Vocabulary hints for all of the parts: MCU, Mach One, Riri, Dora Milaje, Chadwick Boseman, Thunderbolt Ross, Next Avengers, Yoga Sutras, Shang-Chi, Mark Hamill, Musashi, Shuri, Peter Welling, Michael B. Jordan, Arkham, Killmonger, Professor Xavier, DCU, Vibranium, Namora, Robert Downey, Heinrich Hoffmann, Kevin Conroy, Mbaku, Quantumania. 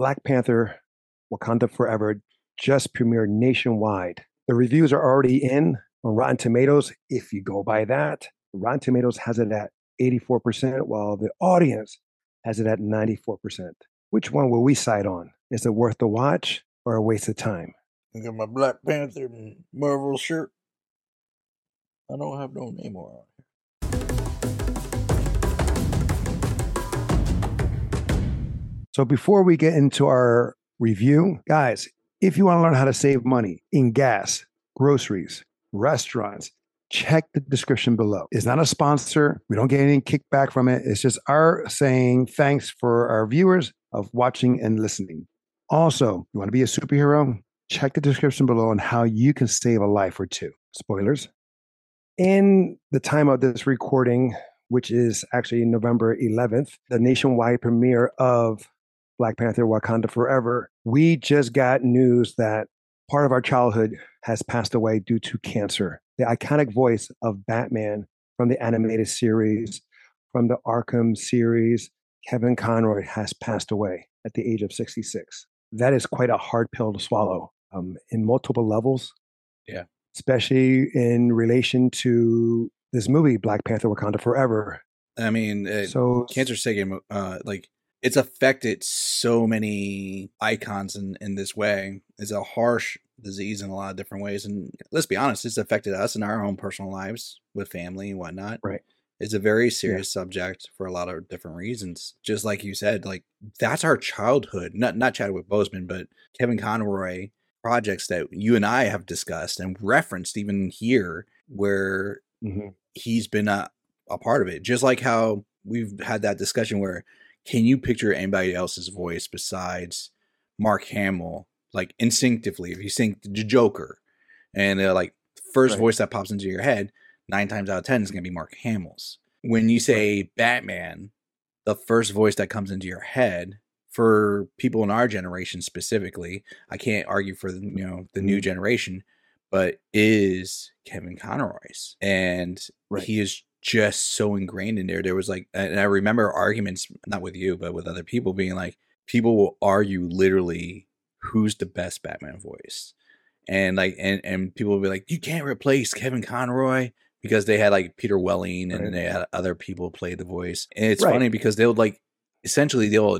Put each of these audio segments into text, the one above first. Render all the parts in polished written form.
Black Panther, Wakanda Forever just premiered nationwide. The reviews are already in on Rotten Tomatoes. If you go by that, Rotten Tomatoes has it at 84%, while the audience has it at 94%. Which one will we side on? Is it worth the watch or a waste of time? I got my Black Panther Marvel shirt. I don't have no Namor on. So before we get into our review, guys, if you want to learn how to save money in gas, groceries, restaurants, check the description below. It's not a sponsor. We don't get any kickback from it. It's just our saying thanks for our viewers of watching and listening. Also, you want to be a superhero? Check the description below on how you can save a life or two. Spoilers. In the time of this recording, which is actually November 11th, the nationwide premiere of Black Panther Wakanda Forever, we just got news that part of our childhood has passed away due to cancer. The iconic voice of Batman from the animated series, from the Arkham series, Kevin Conroy has passed away at the age of 66. That is quite a hard pill to swallow in multiple levels. Yeah. Especially in relation to this movie, Black Panther Wakanda Forever. I mean, cancer's taken, it's affected so many icons in this way. It's a harsh disease in a lot of different ways. And let's be honest, it's affected us in our own personal lives with family and whatnot. Right. It's a very serious subject for a lot of different reasons. Just like you said, that's our childhood. Not Chadwick Boseman, but Kevin Conroy, projects that you and I have discussed and referenced even here where he's been a part of it. Just like how we've had that discussion where, can you picture anybody else's voice besides Mark Hamill? Like instinctively, if you think the Joker and the first voice that pops into your head 9 times out of 10 is going to be Mark Hamill's. When you say Batman, the first voice that comes into your head for people in our generation specifically, I can't argue for the new generation, but is Kevin Conroy's. And he is just so ingrained in there. There was and I remember arguments, not with you, but with other people being people will argue literally who's the best Batman voice. And and people will be you can't replace Kevin Conroy because they had Peter Welling and they had other people play the voice. And it's funny because they would essentially they'll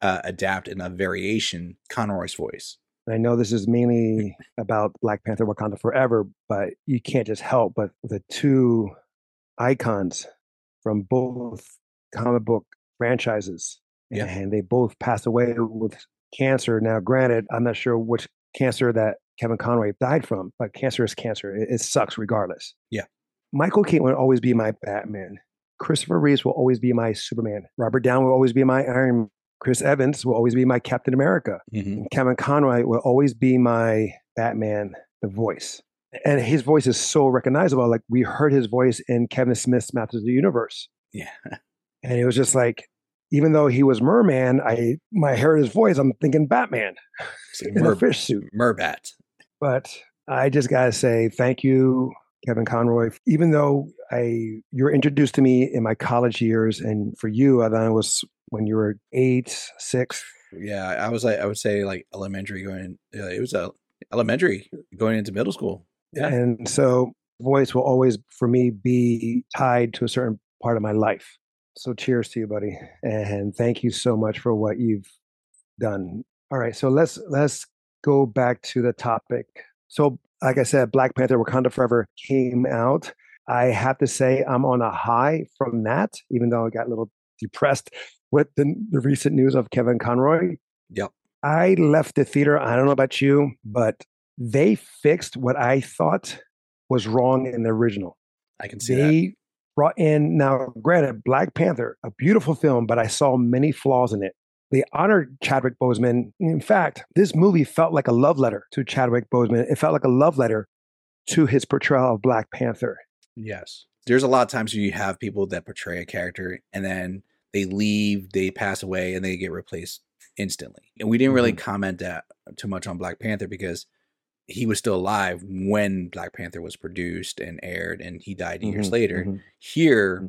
adapt in a variation Conroy's voice. I know this is mainly about Black Panther Wakanda Forever, but you can't just help but the two icons from both comic book franchises, and they both passed away with cancer. Now, granted, I'm not sure which cancer that Kevin Conroy died from, but cancer is cancer. It sucks regardless. Yeah. Michael Keaton will always be my Batman. Christopher Reeves will always be my Superman. Robert Downey will always be my Iron Man. Chris Evans will always be my Captain America. And Kevin Conroy will always be my Batman, the voice. And his voice is so recognizable. We heard his voice in Kevin Smith's Masters of the Universe. Yeah. And it was just even though he was Merman, I heard his voice, I'm thinking Batman in a fish suit. Merbat. But I just got to say thank you, Kevin Conroy. Even though you were introduced to me in my college years, and for you, I thought it was when you were 8, 6. Yeah, I was I would say elementary going. It was elementary going into middle school. Yeah, and so voice will always for me be tied to a certain part of my life. So cheers to you, buddy, and thank you so much for what you've done. All right, so let's go back to the topic. So, like I said, Black Panther Wakanda Forever came out. I have to say I'm on a high from that, even though I got a little depressed with the recent news of Kevin Conroy. Yep. I left the theater, I don't know about you, but they fixed what I thought was wrong in the original. I can see that. They brought in, now granted, Black Panther, a beautiful film, but I saw many flaws in it. They honored Chadwick Boseman. In fact, this movie felt like a love letter to Chadwick Boseman. It felt like a love letter to his portrayal of Black Panther. Yes. There's a lot of times you have people that portray a character and then they leave, they pass away, and they get replaced instantly. And we didn't really comment that too much on Black Panther because he was still alive when Black Panther was produced and aired, and he died years later. Here,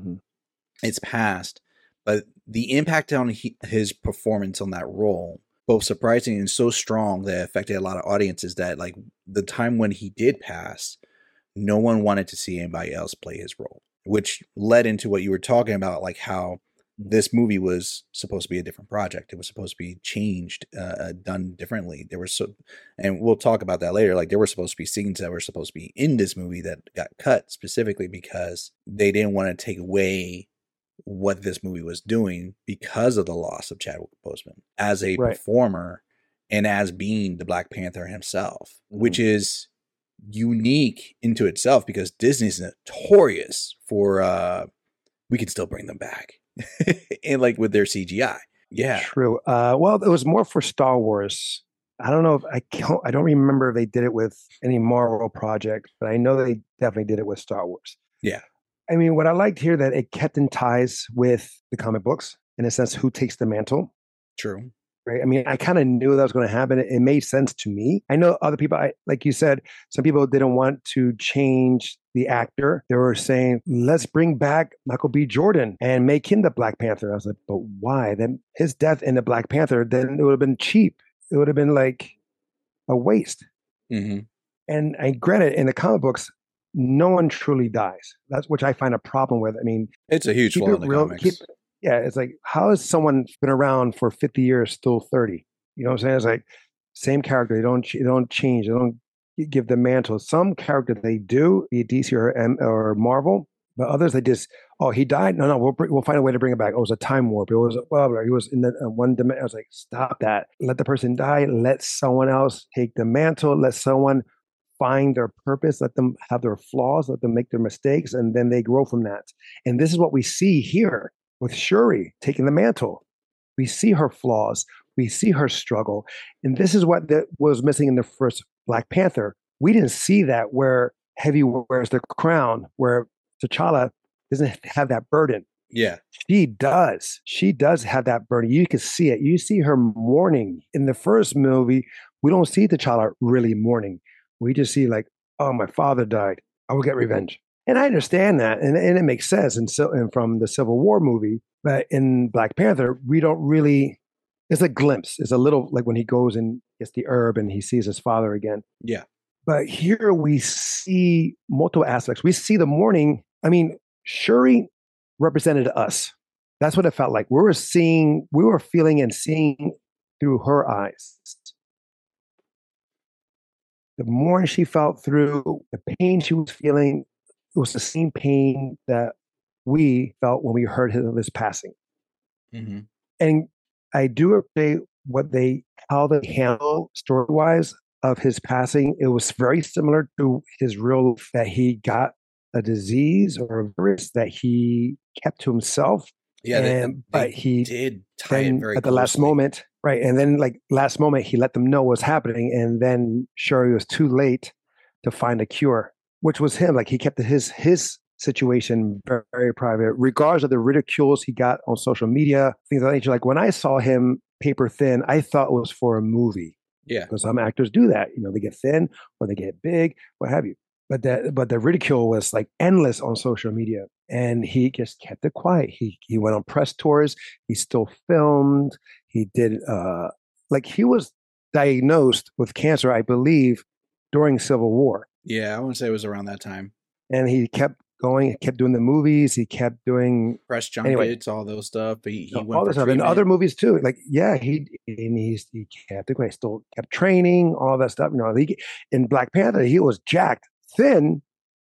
it's past. But the impact on his performance on that role both surprising and so strong that it affected a lot of audiences that, like, the time when he did pass, no one wanted to see anybody else play his role, which led into what you were talking about, like how this movie was supposed to be a different project. It was supposed to be changed, done differently. There were and we'll talk about that later. Like, there were supposed to be scenes that were supposed to be in this movie that got cut specifically because they didn't want to take away what this movie was doing because of the loss of Chadwick Boseman as a performer and as being the Black Panther himself, which is unique into itself because Disney's notorious for we can still bring them back. And like with their CGI. Yeah. True. Well, it was more for Star Wars. I don't know if I don't remember if they did it with any Marvel project, but I know they definitely did it with Star Wars. Yeah. I mean, what I liked here that it kept in ties with the comic books in a sense, who takes the mantle. True. Right. I mean, I kind of knew that was going to happen. It made sense to me. I know other people, like you said, some people didn't want to change the actor. They were saying, let's bring back Michael B. Jordan and make him the Black Panther. I was like, but why? Then his death in the Black Panther, then it would have been cheap. It would have been like a waste. Mm-hmm. And I granted, in the comic books, no one truly dies. That's which I find a problem with. I mean, it's a huge flaw in the comics. Yeah, it's like, how has someone been around for 50 years still 30? You know what I'm saying? It's like, same character. They don't change. They don't give the mantle. Some character they do, be it DC or Marvel, but others they just, oh, he died? No, we'll find a way to bring it back. Oh, it was a time warp. It was, well, he was in the one dimension. I was like, stop that. Let the person die. Let someone else take the mantle. Let someone find their purpose. Let them have their flaws. Let them make their mistakes. And then they grow from that. And this is what we see here. With Shuri taking the mantle, we see her flaws, we see her struggle. And this is what was missing in the first Black Panther. We didn't see that where Heavy wears the crown, where T'Challa doesn't have that burden. Yeah. She does have that burden. You can see it. You see her mourning. In the first movie, we don't see T'Challa really mourning. We just see like, oh, my father died. I will get revenge. And I understand that, and it makes sense. And from the Civil War movie, but in Black Panther, we don't really. It's a glimpse. It's a little like when he goes and gets the herb, and he sees his father again. Yeah. But here we see multiple aspects. We see the mourning. I mean, Shuri represented us. That's what it felt like. We were feeling and seeing through her eyes. The mourning she felt through, the pain she was feeling. It was the same pain that we felt when we heard of his passing. Mm-hmm. And I do appreciate how they handle story-wise of his passing. It was very similar to his real life, that he got a disease or a virus that he kept to himself. Yeah, but he did tie in very at the last moment, right? And then, like last moment, he let them know what's happening, and then Shuri was too late to find a cure. Which was him. Like, he kept his situation very, very private, regardless of the ridicules he got on social media, things of that nature. Like, when I saw him paper thin, I thought it was for a movie. Yeah. Because some actors do that. You know, they get thin or they get big, what have you. But the ridicule was like endless on social media. And he just kept it quiet. He went on press tours. He still filmed. He did, like, he was diagnosed with cancer, I believe, during Civil War. Yeah, I want to say it was around that time. And he kept going, kept doing the movies, he kept doing press junkets, anyway, all those stuff. But he went all this stuff, and other movies too. Like, yeah, he kept going, still kept training, all that stuff. You know, in Black Panther, he was jacked, thin,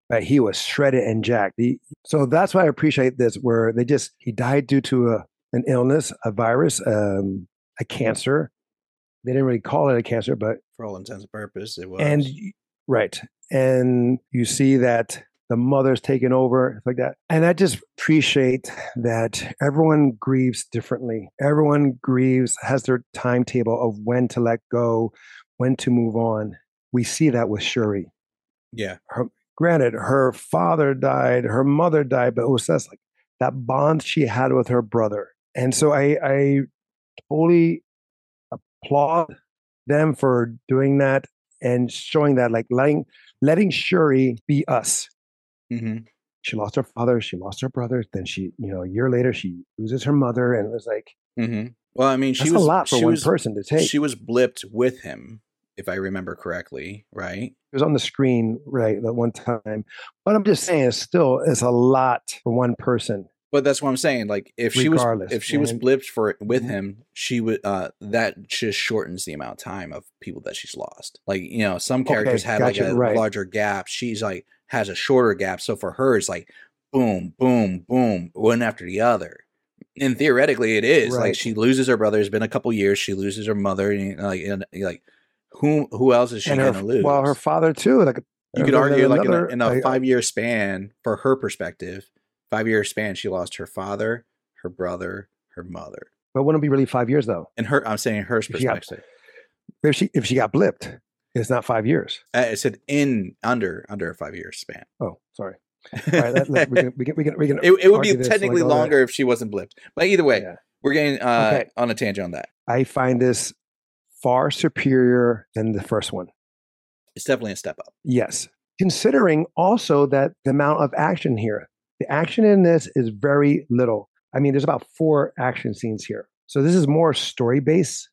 but he was shredded and jacked. So that's why I appreciate this, where he died due to an illness, a virus, a cancer. They didn't really call it a cancer, but for all intents and purposes, it was. And right. And you see that the mother's taken over, like that. And I just appreciate that everyone grieves differently. Everyone grieves, has their timetable of when to let go, when to move on. We see that with Shuri. Yeah. Granted, her father died, her mother died, but it was just like that bond she had with her brother. And so I totally applaud them for doing that. And showing that, like, letting Shuri be us. Mm-hmm. She lost her father. She lost her brother. Then she, you know, a year later, she loses her mother. And it was like, mm-hmm. Well, I mean, she was a lot for one person to take. She was blipped with him, if I remember correctly, right? It was on the screen, right, that one time. But I'm just saying, it's a lot for one person. But that's what I'm saying. Like, if she was blipped with him, she would. That just shortens the amount of time of people that she's lost. Like, you know, some characters have a larger gap. She's like has a shorter gap. So for her, it's like boom, boom, boom, one after the other. And theoretically, it is like she loses her brother. It's been a couple years. She loses her mother. And who else is she going to lose? Well, her father too. Like you could argue, in a 5 year span, for her perspective. 5 year span, she lost her father, her brother, her mother. But wouldn't it be really 5 years though? And I'm saying her perspective. If she got blipped, it's not 5 years. I said under a 5 year span. Oh, sorry. All right, we can. It would be technically longer if she wasn't blipped. But either way, we're getting on a tangent on that. I find this far superior than the first one. It's definitely a step up. Yes, considering also that the amount of action here. The action in this is very little. I mean, there's about 4 action scenes here. So this is more story-based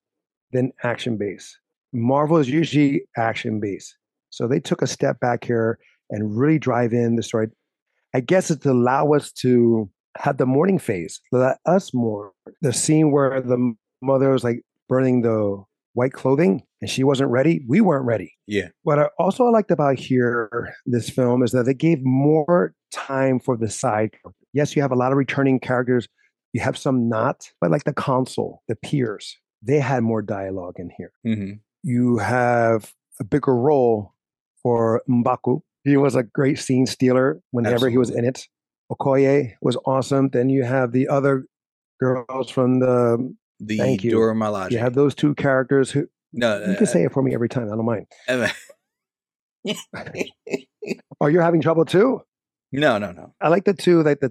than action-based. Marvel is usually action-based. So they took a step back here and really drive in the story. I guess it's to allow us to have the mourning phase. Let us mourn. The scene where the mother was like burning the white clothing and she wasn't ready. We weren't ready. Yeah. What I also liked about this film is that they gave more time for the side. Yes, you have a lot of returning characters. You have some not, but like the consul, the peers, they had more dialogue in here. Mm-hmm. You have a bigger role for Mbaku. He was a great scene stealer whenever he was in it. Okoye was awesome. Then you have the other girls from the Dora Milaje. You have those two characters who. No, you can say it for me every time. I don't mind. Oh, you're having trouble too? No. I like the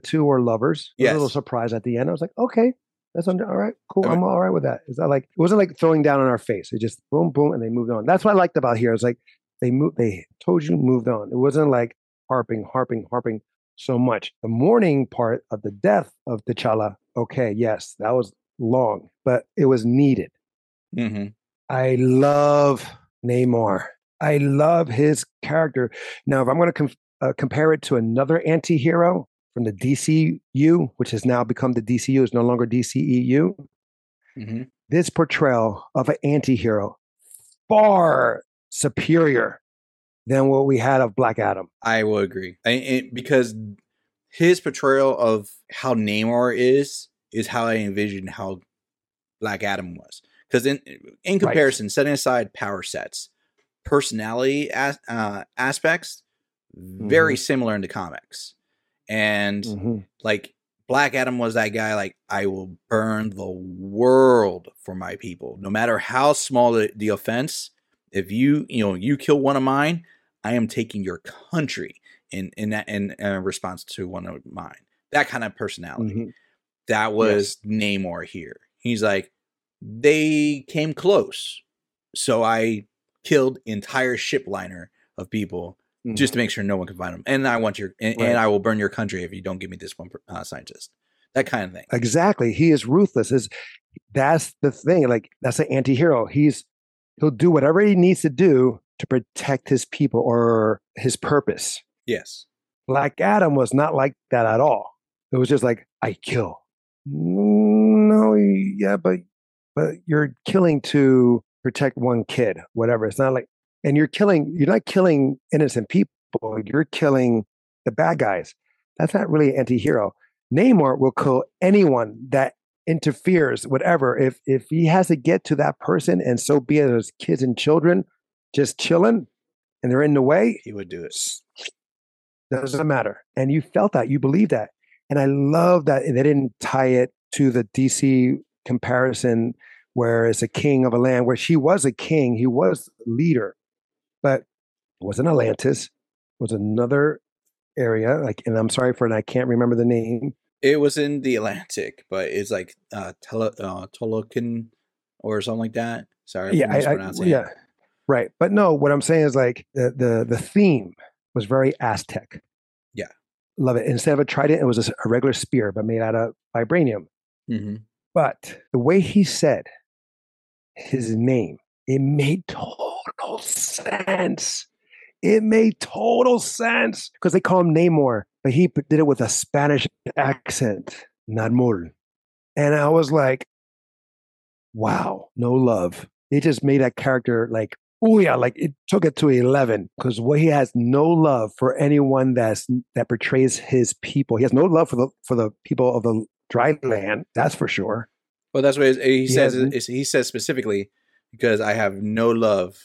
two were lovers. Yes. I was a little surprised at the end. I was like, okay, that's all right, cool. I'm all right with that. It's not like it wasn't like throwing down in our face. It just boom, boom, and they moved on. That's what I liked about here. It's like they told you moved on. It wasn't like harping so much. The mourning part of the death of T'Challa. Okay, yes, that was long, but it was needed. Mm-hmm. I love Namor. I love his character. Now, if I'm going to compare it to another anti-hero from the DCU, which has now become the DCU, is no longer DCEU. Mm-hmm. This portrayal of an anti-hero far superior than what we had of Black Adam. I will agree. Because his portrayal of how Namor is how I envisioned how Black Adam was. Because in comparison, setting aside power sets, personality aspects, very similar in the comics. And like Black Adam was that guy, like, I will burn the world for my people. No matter how small the offense, if you kill one of mine, I am taking your country in response to one of mine. That kind of personality. Mm-hmm. That was Namor here. He's like, they came close. So I killed entire ship liner of people just to make sure no one could find them. And I want and I will burn your country if you don't give me this one scientist. That kind of thing. Exactly. He is ruthless. That's the thing. Like, that's an anti-hero. He'll do whatever he needs to do to protect his people or his purpose. Yes. Black Adam was not like that at all. It was just like, I kill. No, yeah, but you're killing to protect one kid, whatever. It's not like, and you're not killing innocent people. You're killing the bad guys. That's not really an anti-hero. Namor will kill anyone that interferes, whatever. If he has to get to that person, and so be it, as kids and children just chilling and they're in the way, he would do it. Doesn't matter. And you felt that, you believe that. And I love that they didn't tie it to the DC comparison where it's a king of a land, where she was a king, he was leader, but it wasn't Atlantis, it was another area, like, and I'm sorry for it, I can't remember the name. It was in the Atlantic, but it's like Tolokan or something like that. Sorry, yeah, mispronouncing. Yeah, right. But no, what I'm saying is like the theme was very Aztec. Yeah, love it. Instead of a trident, it was a regular spear, but made out of vibranium. Mm-hmm. But the way he said his name, it made total sense. It made total sense because they call him Namor, but he did it with a Spanish accent, Namor. And I was like, wow, no love. It just made that character like, oh yeah, like it took it to 11 because what he has no love for anyone that portrays his people. He has no love for the people of the dry land. That's for sure. Well, that's what he says specifically, because I have no love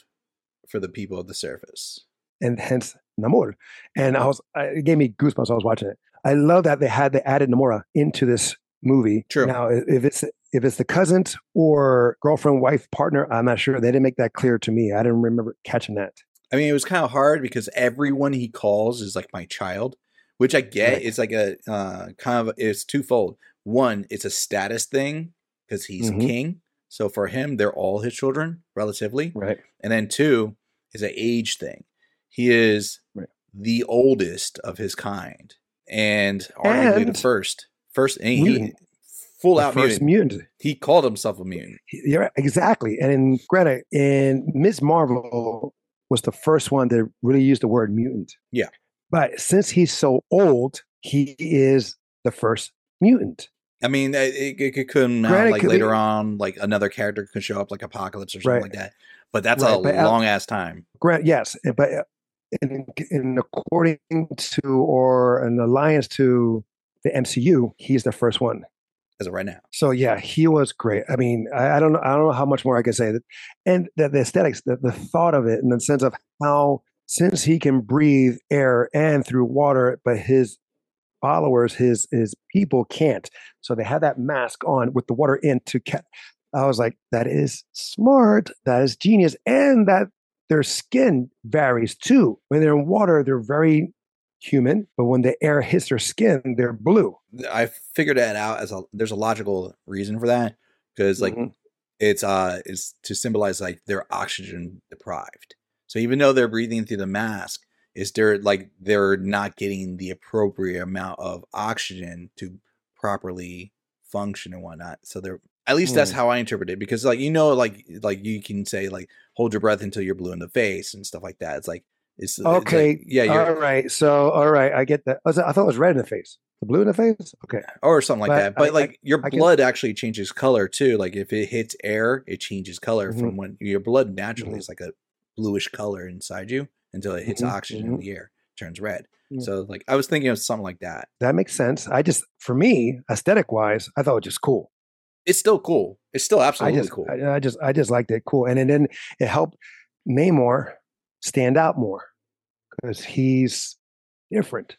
for the people of the surface, and hence Namor. And it gave me goosebumps. I was watching it. I love that they added Namora into this movie. True. Now, if it's the cousins or girlfriend, wife, partner, I'm not sure. They didn't make that clear to me. I didn't remember catching that. I mean, it was kind of hard because everyone he calls is like my child, which I get. Right. It's like a it's twofold. One, it's a status thing because he's king. So for him, they're all his children, relatively. Right. And then two is an age thing. He is the oldest of his kind and arguably the first. Full out mutant. He called himself a mutant. Yeah, exactly. And Ms. Marvel was the first one to really use the word mutant. Yeah. But since he's so old, he is the first mutant. I mean, it could come out like later on, like another character could show up, like Apocalypse or something like that. But that's a long ass time. Yes, but in alliance to the MCU, he's the first one. As of right now. So yeah, he was great. I mean, I don't know how much more I can say. And the aesthetics, the thought of it, and the sense of how, since he can breathe air and through water, but his followers, his people can't. So they had that mask on with the water in to catch. I was like, that is smart. That is genius. And that their skin varies too. When they're in water, they're very human, but when the air hits their skin, they're blue. I figured that out there's a logical reason for that, because like it's to symbolize like they're oxygen deprived. So even though they're breathing through the mask, they're not getting the appropriate amount of oxygen to properly function and whatnot. So they're at least that's how I interpret it, because like you can say like hold your breath until you're blue in the face and stuff like that. It's like. Okay. Like, yeah. All right. I get that. I thought it was red in the face, the blue in the face. Okay. Or something like that. But blood actually changes color too. Like if it hits air, it changes color from when your blood naturally is like a bluish color inside you until it hits oxygen in the air, turns red. So like, I was thinking of something like that. That makes sense. For me, aesthetic wise, I thought it was just cool. It's still cool. It's still absolutely cool. I just liked it. Cool. And then it helped Namor stand out more. Because he's different,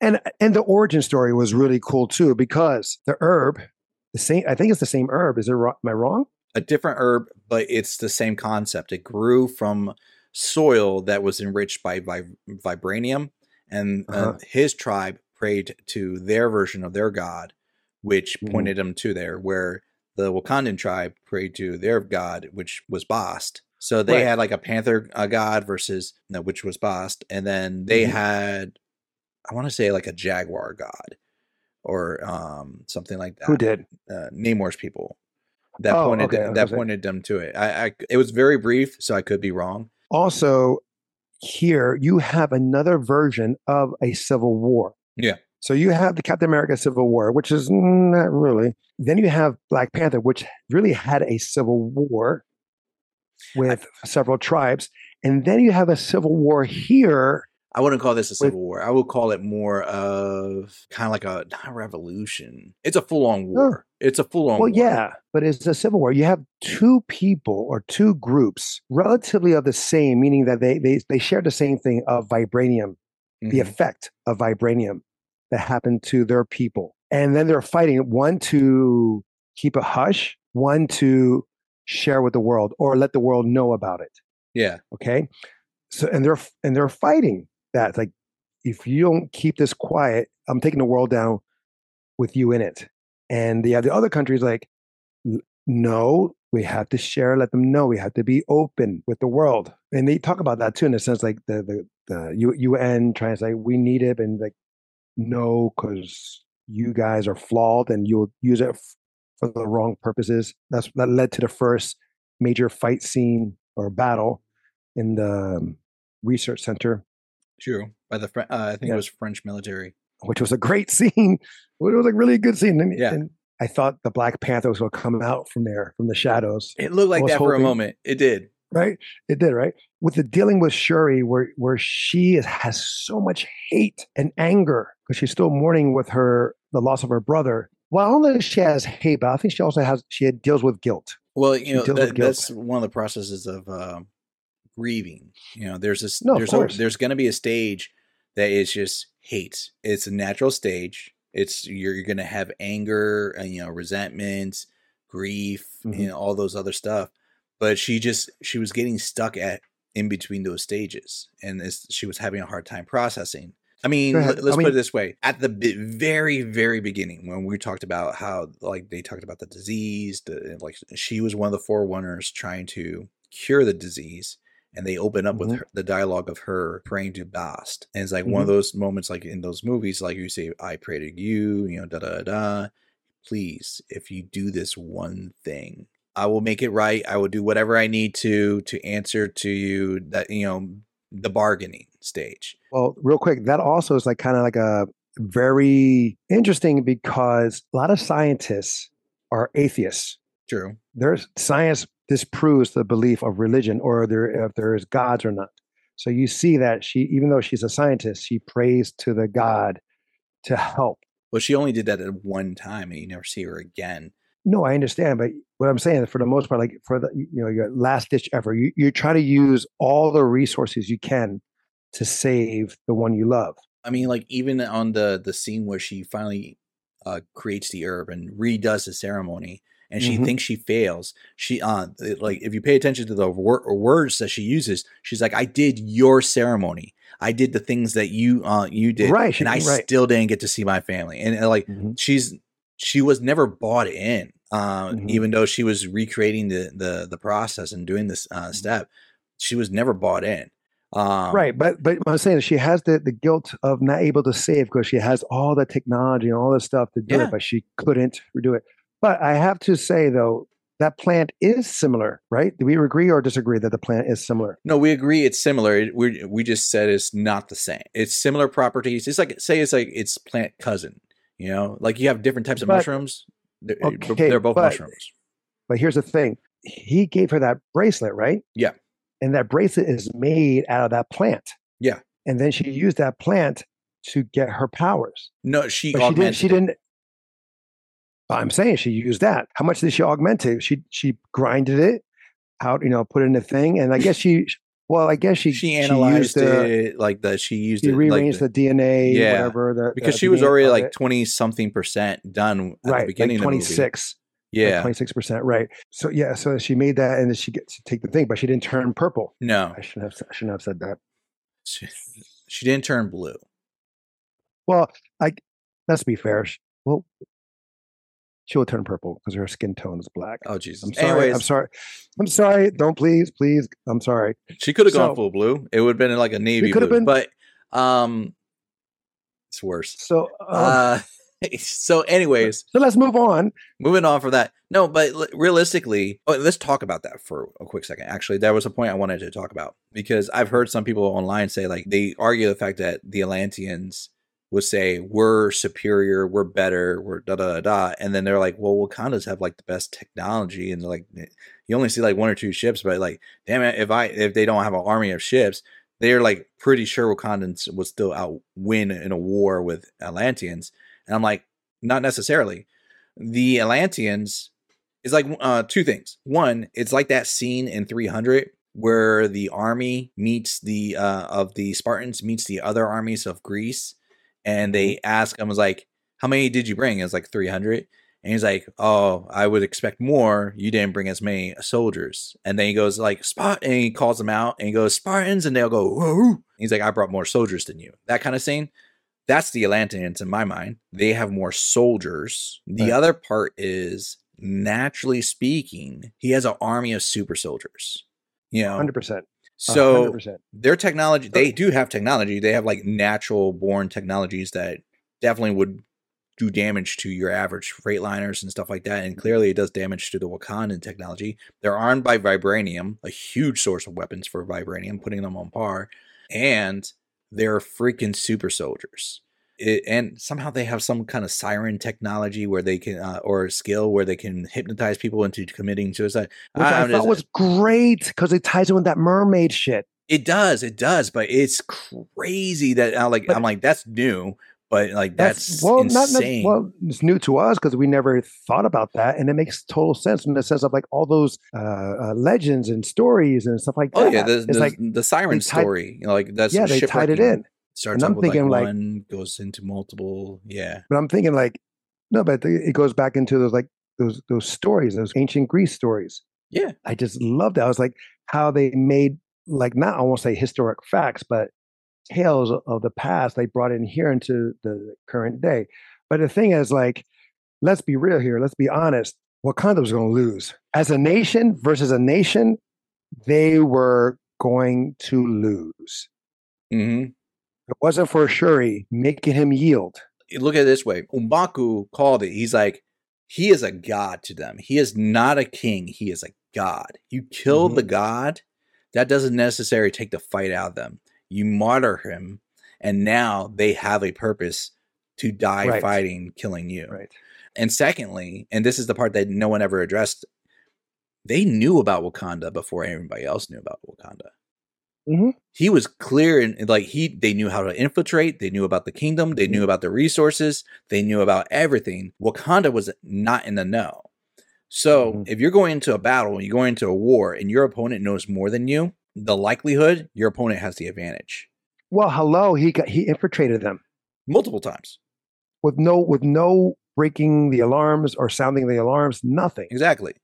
and the origin story was really cool too. Because the herb, I think it's the same herb. Am I wrong? A different herb, but it's the same concept. It grew from soil that was enriched by vibranium, and his tribe prayed to their version of their god, which pointed them to there. Where the Wakandan tribe prayed to their god, which was Bast. So they had like a panther god versus which was Bast, and then they had, I want to say like a jaguar god, or something like that. Who did Namor's people? That pointed them to it. It was very brief, so I could be wrong. Also, here you have another version of a civil war. Yeah. So you have the Captain America Civil War, which is not really. Then you have Black Panther, which really had a civil war with several tribes, and then you have a civil war here. I wouldn't call this a civil war. I would call it more of kind of like a not a revolution. It's a full-on war. Well, yeah, but it's a civil war. You have two people or two groups relatively of the same, meaning that they share the same thing of vibranium, the effect of vibranium that happened to their people. And then they're fighting, one to keep a hush, one to share with the world or let the world know about it. Yeah. Okay. So, and they're fighting that. It's like, if you don't keep this quiet, I'm taking the world down with you in it. And the other countries like, no, we have to share, let them know. We have to be open with the world. And they talk about that too, in a sense, like the UN trying to say, we need it. And like, no, because you guys are flawed and you'll use it for the wrong purposes. That led to the first major fight scene or battle in the research center. True. By the I think it was French military, which was a great scene. It was like really a good scene. And, and I thought the Black Panther was going to come out from there, from the shadows. It looked like that for a moment. It did. Right? It did, right? With the dealing with Shuri, where she has so much hate and anger because she's still mourning with the loss of her brother. Well, I don't know if she has hate, but I think she also deals with guilt. Well, that's one of the processes of grieving. You know, there's going to be a stage that is just hate. It's a natural stage. It's you're going to have anger and resentment, grief, mm-hmm. All those other stuff. But she was getting stuck in between those stages, and she was having a hard time processing. I mean, let's put it this way. At the very, very beginning, when we talked about how, like, they talked about the disease, she was one of the forerunners trying to cure the disease. And they open up mm-hmm. with the dialogue of her praying to Bast. And it's like mm-hmm. one of those moments, like in those movies, like you say, I pray to you, da, da, da. Please, if you do this one thing, I will make it right. I will do whatever I need to answer to you, that, the bargaining stage. Well, real quick, that also is like kind of like a very interesting because a lot of scientists are atheists. True. There's science disproves the belief of religion or if there is gods or not. So you see that she, even though she's a scientist, she prays to the god to help. Well, she only did that at one time and you never see her again. No, I understand. But what I'm saying is for the most part, like for the, your last ditch effort, you try to use all the resources you can to save the one you love. I mean, like even on the scene where she finally creates the herb and redoes the ceremony, and she mm-hmm. thinks she fails. She, like, if you pay attention to the words that she uses, she's like, "I did your ceremony. I did the things that you did, right, and I still didn't get to see my family." And like, mm-hmm. she was never bought in, mm-hmm. even though she was recreating the process and doing this step. She was never bought in, right? But I'm saying she has the guilt of not able to save because she has all the technology and all the stuff to do it, but she couldn't do it. But I have to say, though, that plant is similar, right? Do we agree or disagree that the plant is similar? No, we agree it's similar. We just said it's not the same. It's similar properties. It's like, say it's like it's plant cousin, like you have different types of mushrooms. Okay, they're both mushrooms. But here's the thing. He gave her that bracelet, right? Yeah. And that bracelet is made out of that plant. Yeah. And then she used that plant to get her powers. No, she didn't. I'm saying she used that. How much did she augment it? She grinded it out, put it in a thing, and I guess she analyzed it like that. She rearranged like the DNA, whatever. Because she was already like 20-something% done at the beginning. Like 26, of the movie. Yeah, 26%, right? So so she made that, and then she gets to take the thing, but she didn't turn purple. No, I shouldn't have said that. She didn't turn blue. Well, let's be fair. Well. She will turn purple because her skin tone is black. Oh, Jesus. I'm sorry. Don't please. I'm sorry. She could have gone full blue. It would have been like a navy blue. But it's worse. So, so anyways. So let's move on. Moving on from that. No, but realistically, let's talk about that for a quick second. Actually, there was a point I wanted to talk about because I've heard some people online say like they argue the fact that the Atlanteans would say we're superior, we're better, we're da da da, and then they're like, well, Wakandas have like the best technology, and like you only see like one or two ships, but like, damn it, if they don't have an army of ships, they're like pretty sure Wakandans would still outwin in a war with Atlanteans, and I'm like, not necessarily. The Atlanteans is like two things. One, it's like that scene in 300. Where the army meets the of the Spartans meets the other armies of Greece. And they asked him, was like, how many did you bring? It was like 300. And he's like, oh, I would expect more. You didn't bring as many soldiers. And then he goes like, and he calls them out and he goes, Spartans. And they'll go, whoa. He's like, I brought more soldiers than you. That kind of scene. That's the Atlanteans in my mind. They have more soldiers. The other part is, naturally speaking, he has an army of super soldiers. 100%. So 100%. Their technology, they do have technology. They have like natural born technologies that definitely would do damage to your average freightliners and stuff like that. And clearly it does damage to the Wakandan technology. They're armed by vibranium, a huge source of weapons for vibranium, putting them on par. And they're freaking super soldiers. And somehow they have some kind of siren technology where they can, or skill where they can hypnotize people into committing suicide. Which I thought was great because it ties in with that mermaid shit. It does, but it's crazy that I'm like, that's new, but like that's insane. Well, it's new to us because we never thought about that, and it makes total sense in the sense of like all those legends and stories and stuff like that. Oh yeah, it's like the siren story, you know, like that's yeah, they tied it in. Starts up with thinking, like one goes into multiple, yeah. But I'm thinking like no, but it goes back into those like those stories, those ancient Greece stories. Yeah, I just loved that. I was like how they made. Like not, I won't say historic facts, but tales of the past they brought in here into the current day. But the thing is, like, let's be real here. Let's be honest. Wakanda was going to lose as a nation versus a nation. They were going to lose. Mm-hmm. It wasn't for Shuri making him yield. Look at it this way. Mbaku called it. He's like, he is a god to them. He is not a king. He is a god. You kill the god. That doesn't necessarily take the fight out of them. You martyr him, and now they have a purpose to die right. Fighting, killing you. Right. And secondly, and this is the part that no one ever addressed, they knew about Wakanda before everybody else knew about Wakanda. Mm-hmm. He was clear, and like they knew how to infiltrate. They knew about the kingdom. They knew about the resources. They knew about everything. Wakanda was not in the know. So if you're going into a battle, you go into a war, and your opponent knows more than you, the likelihood your opponent has the advantage. Well, hello, he infiltrated them multiple times with no breaking the alarms or sounding the alarms, nothing. Exactly.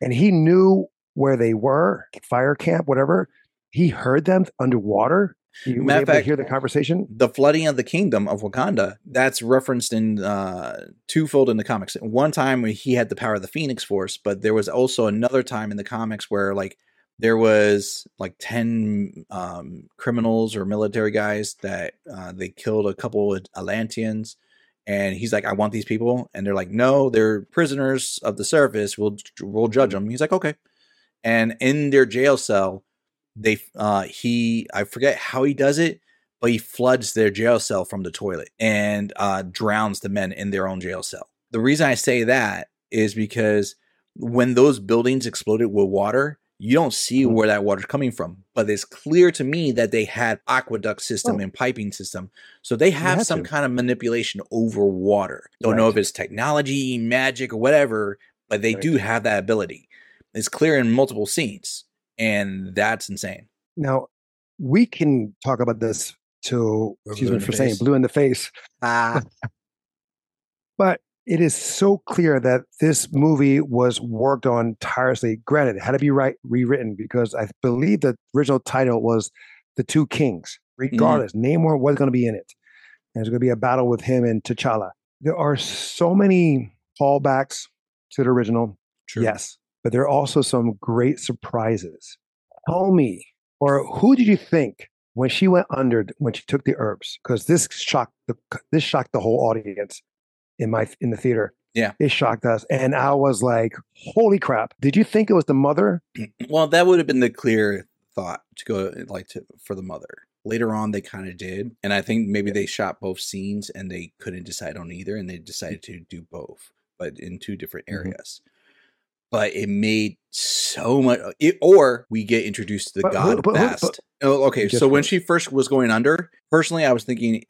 And he knew where they were, fire camp, whatever. He heard them underwater. You were able to hear the conversation. The flooding of the kingdom of Wakanda, that's referenced in twofold in the comics. One time he had the power of the Phoenix Force, but there was also another time in the comics where like there was like 10 criminals or military guys that they killed a couple of Atlanteans. And he's like, I want these people. And they're like, no, they're prisoners of the surface. We'll judge them. He's like, okay. And in their jail cell, I forget how he does it, but he floods their jail cell from the toilet and drowns the men in their own jail cell. The reason I say that is because when those buildings exploded with water, you don't see where that water's coming from, but it's clear to me that they had aqueduct system and piping system. So they have some kind of manipulation over water. Don't know if it's technology, magic or whatever, but they do have that ability. It's clear in multiple scenes. And that's insane. Now, we can talk about this till, excuse me for saying, blue in the face. But it is so clear that this movie was worked on tirelessly. Granted, it had to be rewritten because I believe the original title was The Two Kings. Regardless, Namor was going to be in it. And there's going to be a battle with him and T'Challa. There are so many callbacks to the original. True. Yes. But there are also some great surprises. Tell me, or who did you think when she went under, when she took the herbs? Because this shocked the whole audience in the theater. Yeah, it shocked us, and I was like, "Holy crap!" Did you think it was the mother? Well, that would have been the clear thought to go for the mother. Later on, they kind of did, and I think maybe they shot both scenes and they couldn't decide on either, and they decided to do both, but in two different areas. But it made so much, or we get introduced to the god of Bast. When she first was going under, personally, I was thinking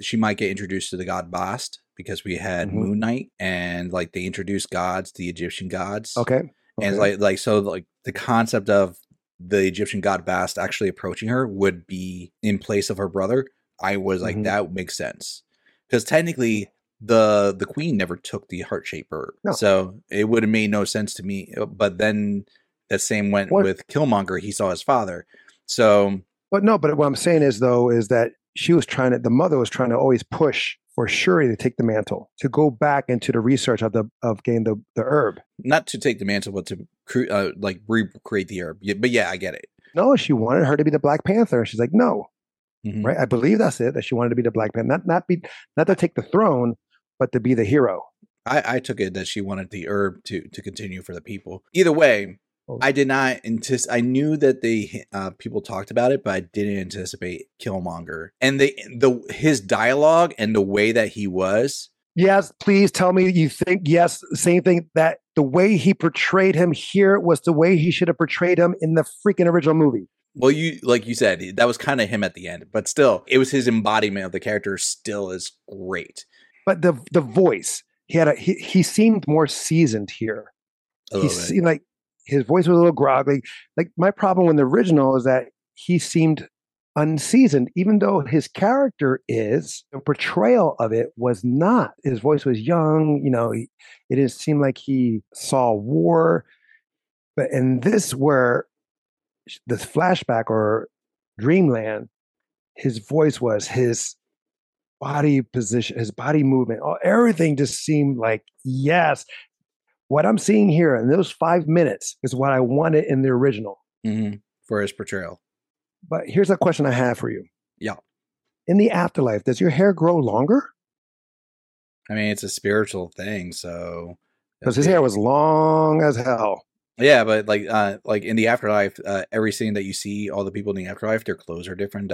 she might get introduced to the god Bast because we had Moon Knight and like they introduced gods, the Egyptian gods. Okay. And so the concept of the Egyptian god Bast actually approaching her would be in place of her brother. I was like, that makes sense because technically. The queen never took the heart-shaped herb. No. So it would have made no sense to me. But then that same went with Killmonger. He saw his father. So, but what I'm saying is though, is that she was trying to, the mother was trying to always push for Shuri to take the mantle, to go back into the research of getting the herb. Not to take the mantle, but to recreate the herb. But yeah, I get it. No, she wanted her to be the Black Panther. She's like, no. Right. I believe that's it, that she wanted to be the Black Panther, not to take the throne, but to be the hero. I took it that she wanted the herb to continue for the people. Either way, I did not anticipate. I knew that the people talked about it, but I didn't anticipate Killmonger and his dialogue and the way that he was. Yes, please tell me you think, yes, same thing, that the way he portrayed him here was the way he should have portrayed him in the freaking original movie. Well, like you said, that was kind of him at the end, but still, it was his embodiment of the character still is great. But the voice, he seemed more seasoned here. He seemed like his voice was a little groggy. Like my problem with the original is that he seemed unseasoned, even though his character is, the portrayal of it was not. His voice was young, it didn't seem like he saw war. But in this, where this flashback or dreamland, his voice was his body position, his body movement, everything just seemed like, yes, what I'm seeing here in those 5 minutes is what I wanted in the original. Mm-hmm. For his portrayal. But here's a question I have for you. Yeah. In the afterlife, does your hair grow longer? I mean, it's a spiritual thing, so. Because his hair was long as hell. Yeah, but like in the afterlife, every scene that you see, all the people in the afterlife, their clothes are different,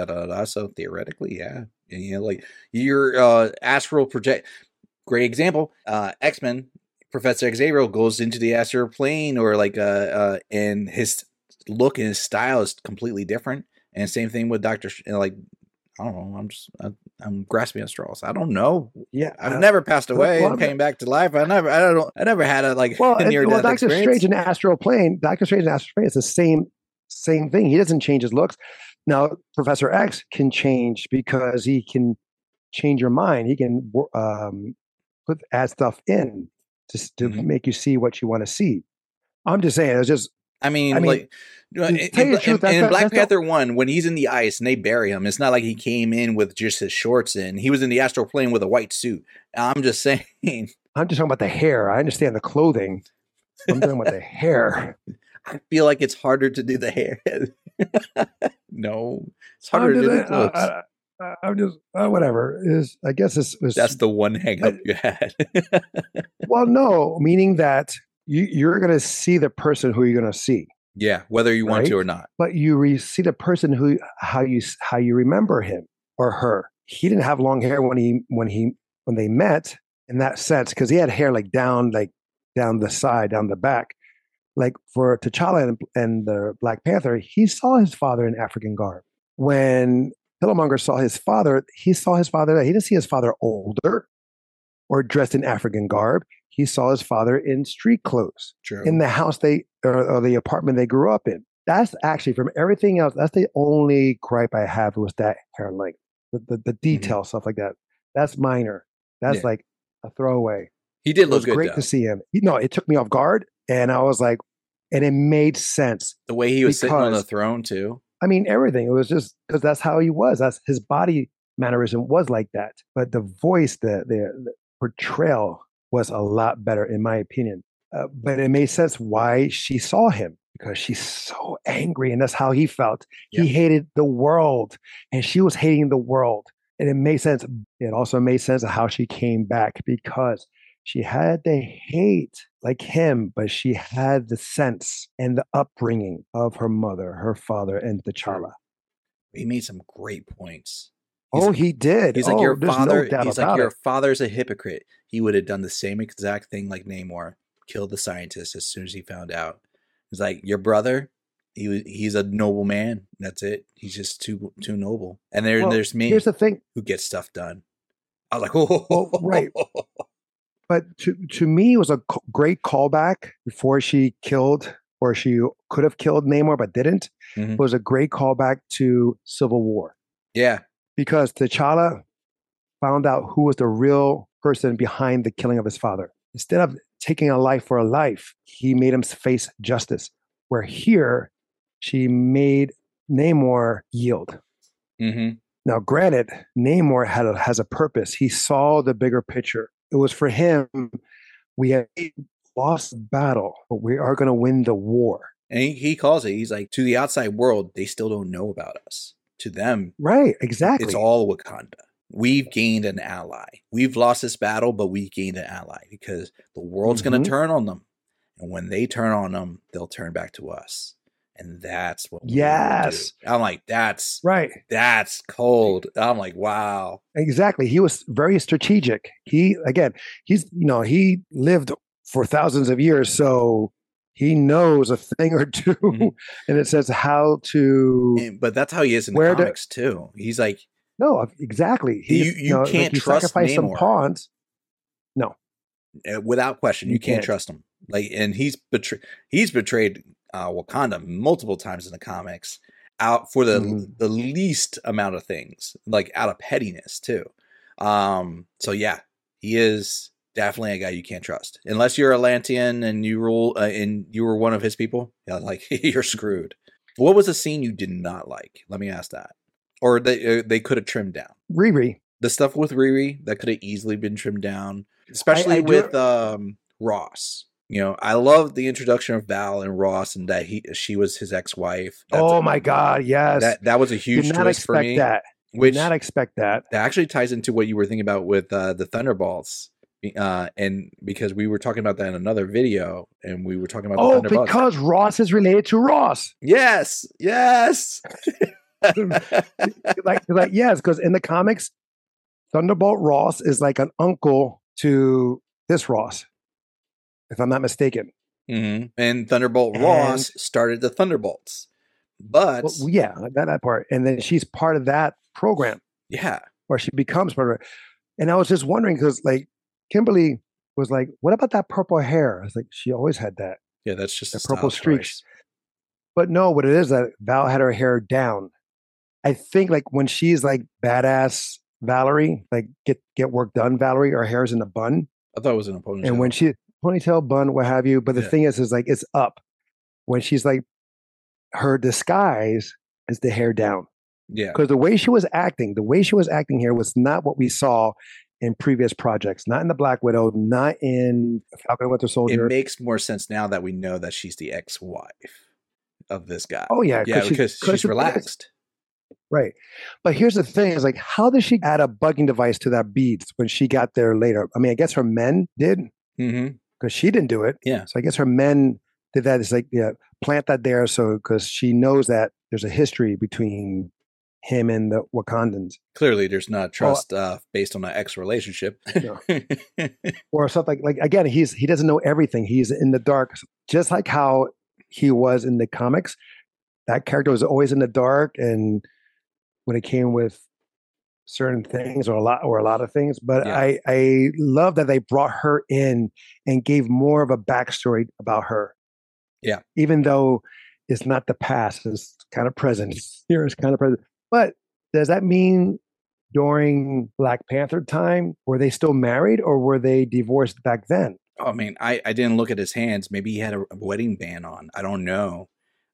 so theoretically, yeah. And, like your astral project. Great example. X-Men, Professor Xavier goes into the astral plane, or and his look and his style is completely different. And same thing with Dr. I don't know. I'm grasping at straws. I don't know. Yeah, I've never passed away and came back to life. I never had a near-death experience. Doctor Strange and Astral Plane is the same thing. He doesn't change his looks. Now, Professor X can change because he can change your mind. He can add stuff in to make you see what you want to see. I'm just saying, it's just. In Black Panther 1, when he's in the ice and they bury him, it's not like he came in with just his shorts in. He was in the astral plane with a white suit. I'm just saying. I'm just talking about the hair. I understand the clothing. I'm talking about the hair. I feel like it's harder to do the hair. No, it's harder to do the clothes. I'm just whatever. That's the one hang-up you had. Well, no, meaning that. You're going to see the person who you're going to see. Yeah, whether you want to or not. But you see the person how you remember him or her. He didn't have long hair when they met in that sense, because he had hair down the side, down the back. Like for T'Challa and the Black Panther, he saw his father in African garb. When Killmonger saw his father, he saw his father. He didn't see his father older or dressed in African garb. He saw his father in street clothes. True. In the house or the apartment they grew up in. That's actually, from everything else, that's the only gripe I have was that hair length, the detail, mm-hmm. stuff like that. That's minor. That's like a throwaway. He did look good. It was great to see him. It took me off guard, and I was like, and it made sense. The way he was sitting on the throne too. I mean, everything. It was just because that's how he was. That's his body mannerism was like that. But the voice, the portrayal was a lot better, in my opinion. But it made sense why she saw him, because she's so angry, and that's how he felt. Yeah. He hated the world, and she was hating the world. And it made sense. It also made sense of how she came back, because she had the hate like him, but she had the sense and the upbringing of her mother, her father, and T'Challa. He made some great points. He did. He's like, your father. No, he's like, your father's a hypocrite. He would have done the same exact thing like Namor, killed the scientist as soon as he found out. He's like, your brother, he's a noble man. That's it. He's just too noble. And there's me. Here's the thing. Who gets stuff done? I was like, right. But to me, it was a great callback before she killed, or she could have killed Namor but didn't. Mm-hmm. It was a great callback to Civil War. Yeah. Because T'Challa found out who was the real person behind the killing of his father. Instead of taking a life for a life, he made him face justice. Where here, she made Namor yield. Mm-hmm. Now, granted, Namor has a purpose. He saw the bigger picture. It was for him, we have lost the battle, but we are going to win the war. And he calls it, he's like, to the outside world, they still don't know about us. To them, right, exactly, it's all Wakanda. we've gained an ally. We've lost this battle, but we gained an ally because the world's going to turn on them. And when they turn on them, they'll turn back to us. And that's what we do. I'm like, that's right. That's cold. I'm like, wow. Exactly. He was very strategic. He, again, he's, you know, he lived for thousands of years. So he knows a thing or two. Mm-hmm. And it says how to. And, but that's how he is in the comics too. He's like. No, exactly. He, you can't trust Namor. Some pawns. No. Without question. You can't trust him. Like, and he's betrayed. Wakanda multiple times in the comics out for the least amount of things, like out of pettiness too. So yeah, he is definitely a guy you can't trust unless you're Atlantean and you rule and you were one of his people. Yeah, like you're screwed. What was the scene you did not like? Let me ask that, or they could have trimmed down. Riri, the stuff with Riri that could have easily been trimmed down, especially with Ross. You know, I love the introduction of Val and Ross, and that she was his ex-wife. Oh my God! Yes, that was a huge twist for me. Did not expect that. That actually ties into what you were thinking about with the Thunderbolts, and because we were talking about that in another video, and we were talking about the Thunderbolts because Ross is related to Ross. Yes. Yes, because in the comics, Thunderbolt Ross is like an uncle to this Ross. If I'm not mistaken. Mm-hmm. And Thunderbolt Ross started the Thunderbolts. But... Well, yeah, that part. And then she's part of that program. Yeah. Or she becomes part of it. And I was just wondering, because like Kimberly was like, what about that purple hair? I was like, she always had that. Yeah, that's just the purple streaks. But no, what it is that Val had her hair down. I think like when she's like badass Valerie, like get work done Valerie, her hair's in a bun. I thought it was in a ponytail. And when she... ponytail, bun, what have you. But the thing is like, it's up. When she's like, her disguise is the hair down. Yeah. Because the way she was acting here was not what we saw in previous projects. Not in the Black Widow, not in Falcon and Winter Soldier. It makes more sense now that we know that she's the ex-wife of this guy. Oh, yeah. Yeah, because she's relaxed. Right. But here's the thing is like, how does she add a bugging device to that beads when she got there later? I mean, I guess her men did. Mm-hmm. Because she didn't do it. Yeah. So I guess her men did that. It's like, yeah, plant that there. So, because she knows that there's a history between him and the Wakandans. Clearly, there's not trust based on an ex relationship. No. Or something like, again, he doesn't know everything. He's in the dark, just like how he was in the comics. That character was always in the dark. And when it came with certain things or a lot of things. But yeah. I love that they brought her in and gave more of a backstory about her. Yeah. Even though it's not the past, it's kind of present. Here it's kind of present. But does that mean during Black Panther time, were they still married or were they divorced back then? Oh, I mean, I didn't look at his hands. Maybe he had a wedding band on. I don't know.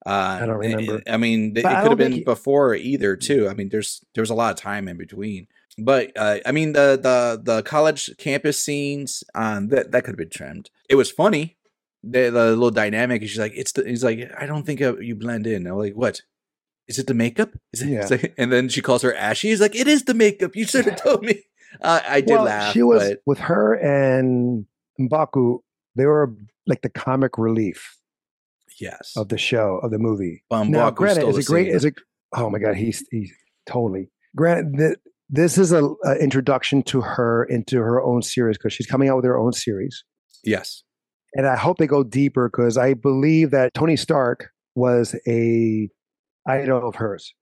I don't remember. I mean, it could have been before either, too. I mean, there's a lot of time in between. But I mean, the college campus scenes that could have been trimmed. It was funny, the little dynamic. She's like, he's like, I don't think you blend in. I'm like, what? Is it the makeup? And then she calls her Ashy. He's like, it is the makeup. You should have told me. I did laugh. She was with her and Mbaku. They were like the comic relief. Yes, of the show, of the movie. Now, granted, oh my God, he's totally. Granted, this is a introduction to her into her own series because she's coming out with her own series. Yes, and I hope they go deeper because I believe that Tony Stark was a idol of hers,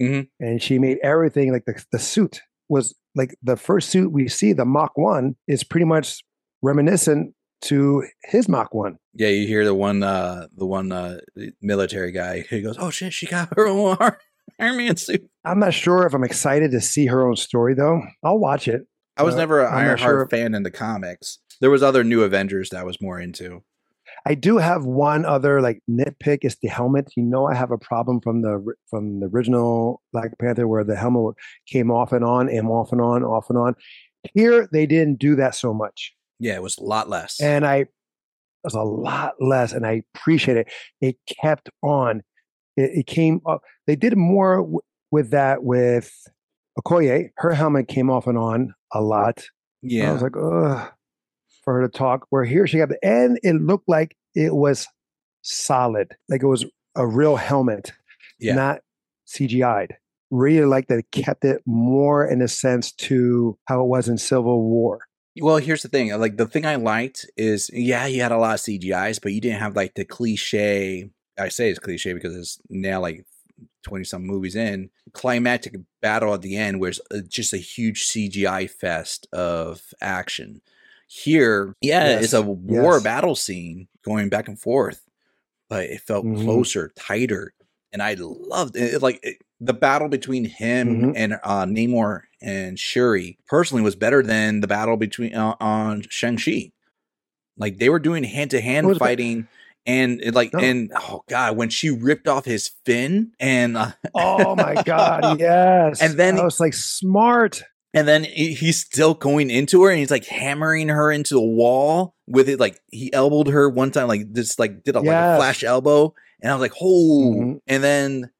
and she made everything like the suit was like the first suit we see. The Mach One is pretty much reminiscent to his Mach One. Yeah, you hear the one military guy who goes, "Oh shit, she got her own Iron Man suit." I'm not sure if I'm excited to see her own story though. I'll watch it. I was never an Ironheart fan in the comics. There was other New Avengers that I was more into. I do have one other like nitpick is the helmet. You know, I have a problem from the original Black Panther where the helmet came off and on. Here they didn't do that so much. Yeah, it was a lot less. And I appreciate it. It kept on. It came up. They did more with that with Okoye, her helmet came off and on a lot. Yeah. I was like, ugh, for her to talk. Where here she got the, and it looked like it was solid. Like it was a real helmet, not CGI'd. Really like that it kept it more in a sense to how it was in Civil War. Well, here's the thing. Like the thing I liked is, yeah, you had a lot of CGIs, but you didn't have like the cliche. I say it's cliche because it's now like 20 some movies in, climactic battle at the end where it's just a huge CGI fest of action. Here, it's a war battle scene going back and forth, but it felt closer, tighter, and I loved it. The battle between him and Namor and Shuri personally was better than the battle between on Shang-Chi. Like they were doing hand-to-hand fighting, and oh god, when she ripped off his fin, and oh my god, yes, and then I was like, smart. And then he's still going into her, and he's like hammering her into the wall with it. Like he elbowed her one time, like this, like did a, like a flash elbow, and I was like, oh, and then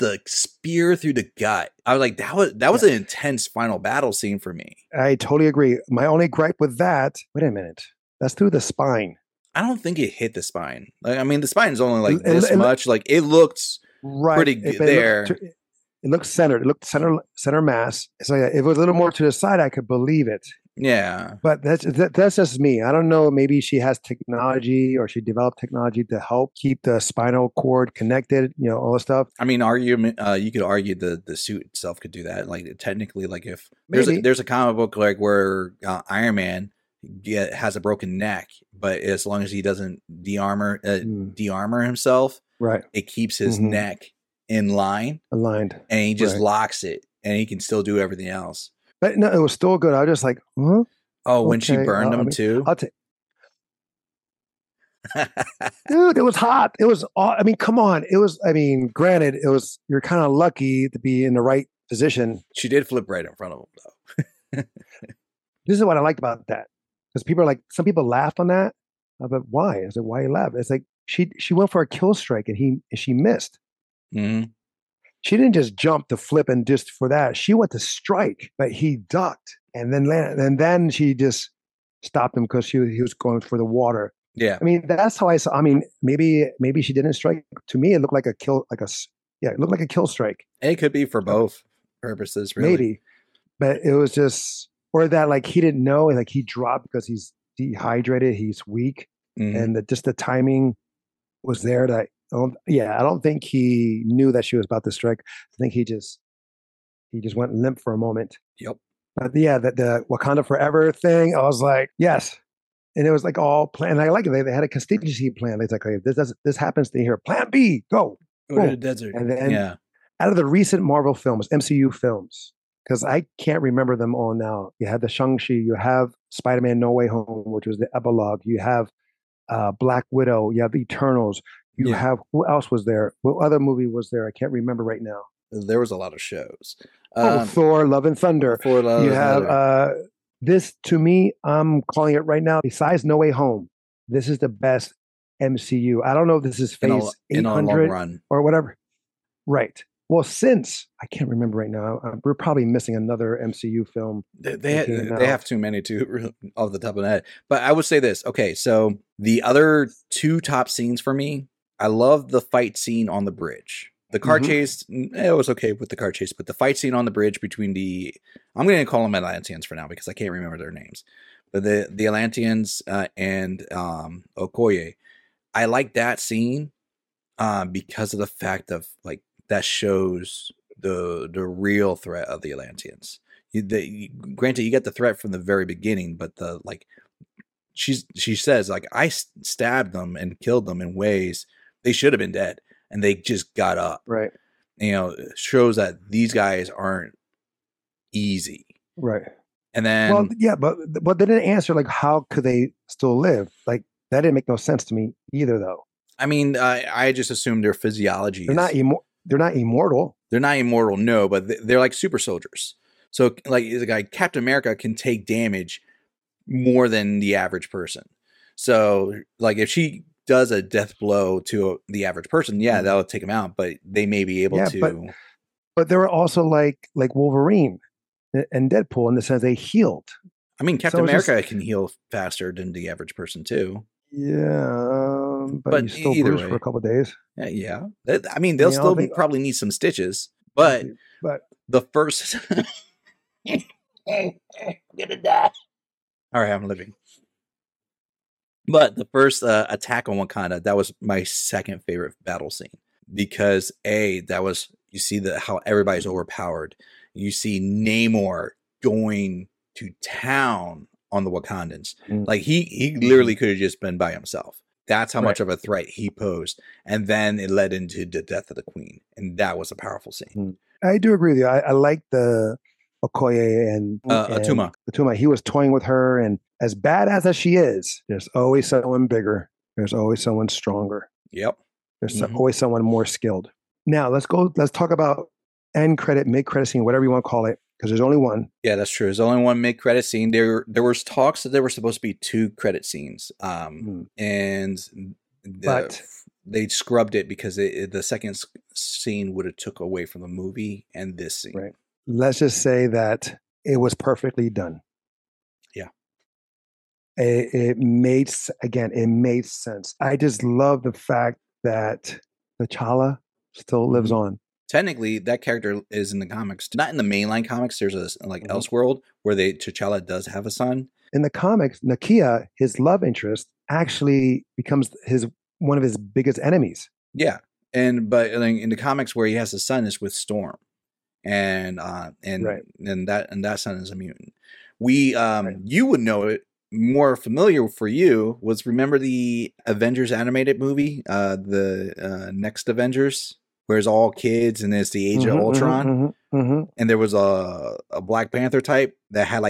the spear through the gut. I was like, that was an intense final battle scene for me. I totally agree. My only gripe with that, wait a minute, that's through the spine. I don't think it hit the spine. Like, I mean, the spine is only like this much. Like it looked pretty good there. It looked centered. It looked center mass. So yeah, if it was a little more to the side, I could believe it. Yeah, but that's just me. I don't know. Maybe she has technology, or she developed technology to help keep the spinal cord connected. You know, all the stuff. I mean, you could argue the suit itself could do that. Like technically, like if there's a comic book like where Iron Man has a broken neck, but as long as he doesn't de-armor himself, right, it keeps his neck in line, aligned, and he just locks it, and he can still do everything else. But no, it was still good. I was just like, huh? Oh, okay. When she burned him too? Dude, it was hot. It was, come on. It was, granted, it was, you're kind of lucky to be in the right position. She did flip right in front of him, though. This is what I liked about that. Because people are like, some people laughed on that. But why? I said, why you laugh? It's like, she went for a kill strike and she missed. Mm-hmm. She didn't just jump to flip and just for that. She went to strike, but he ducked and then landed. And then she just stopped him because he was going for the water. Yeah. I mean, that's how I saw. I mean, maybe she didn't strike. To me, it looked like a kill, it looked like a kill strike. It could be for both purposes, really. Maybe, but it was just, or that like he didn't know, like he dropped because he's dehydrated, he's weak, and that just the timing was there that. I don't think he knew that she was about to strike. I think he just went limp for a moment. Yep. But yeah, the Wakanda Forever thing, I was like, yes. And it was like all planned. I like it. They had a contingency plan. It's like, okay, this happens to here. Plan B, go to the desert. And then out of the recent Marvel films, MCU films, because I can't remember them all now. You had the Shang-Chi, you have Spider-Man No Way Home, which was the epilogue. You have Black Widow. You have Eternals. You have, who else was there? What other movie was there? I can't remember right now. There was a lot of shows. Thor, Love and Thunder. This, to me, I'm calling it right now, besides No Way Home, this is the best MCU. I don't know if this is phase 800 or whatever. Right. Well, since, I can't remember right now, we're probably missing another MCU film. They have too many too, off the top of my head. But I would say this. Okay, so the other two top scenes for me, I love the fight scene on the bridge. The car chase, it was okay with the car chase, but the fight scene on the bridge between the, I'm going to call them Atlanteans for now because I can't remember their names, but the Atlanteans and Okoye. I like that scene because of the fact of like, that shows the real threat of the Atlanteans. Granted, you get the threat from the very beginning, but the like, she says like, I stabbed them and killed them in ways they should have been dead, and they just got up. Right. You know, it shows that these guys aren't easy. Right. And then but they didn't answer like how could they still live? Like that didn't make no sense to me either, though. I mean, I just assumed their physiology. They're not immortal. They're not immortal, no, but they're like super soldiers. So, like, the guy Captain America can take damage more than the average person. So, like, if she does a death blow to the average person, that'll take them out. But they may be able to. But, But they were also like Wolverine and Deadpool in the sense they healed. I mean, Captain America can heal faster than the average person too. Yeah, but you still bruise for a couple of days. Yeah, I mean, they'll still probably need some stitches. But the first, I'm gonna die. All right, I'm living. But the first attack on Wakanda, that was my second favorite battle scene because that was, you see how everybody's overpowered. You see Namor going to town on the Wakandans. Like he literally could have just been by himself. That's how much of a threat he posed. And then it led into the death of the queen. And that was a powerful scene. I do agree with you. I like the Okoye and Atuma. Atuma. He was toying with her. And as badass as she is, there's always someone bigger. There's always someone stronger. Yep. There's always someone more skilled. Now let's talk about end credit, mid-credit scene, whatever you want to call it. Because there's only one. Yeah, that's true. There's only one mid-credit scene. There was talks that there were supposed to be two credit scenes, and but they scrubbed it because the second scene would have took away from the movie and this scene. Right. Let's just say that it was perfectly done. Yeah, it made sense. I just love the fact that T'Challa still lives on. Technically, that character is in the comics, not in the mainline comics. There's a Elseworld where T'Challa does have a son. In the comics, Nakia, his love interest, actually becomes one of his biggest enemies. Yeah, but in the comics where he has a son is with Storm, and that son is a mutant. We you would know it more familiar for you was remember the Avengers animated movie, the Next Avengers. Where it's all kids and it's the Age of Ultron. And there was a Black Panther type that had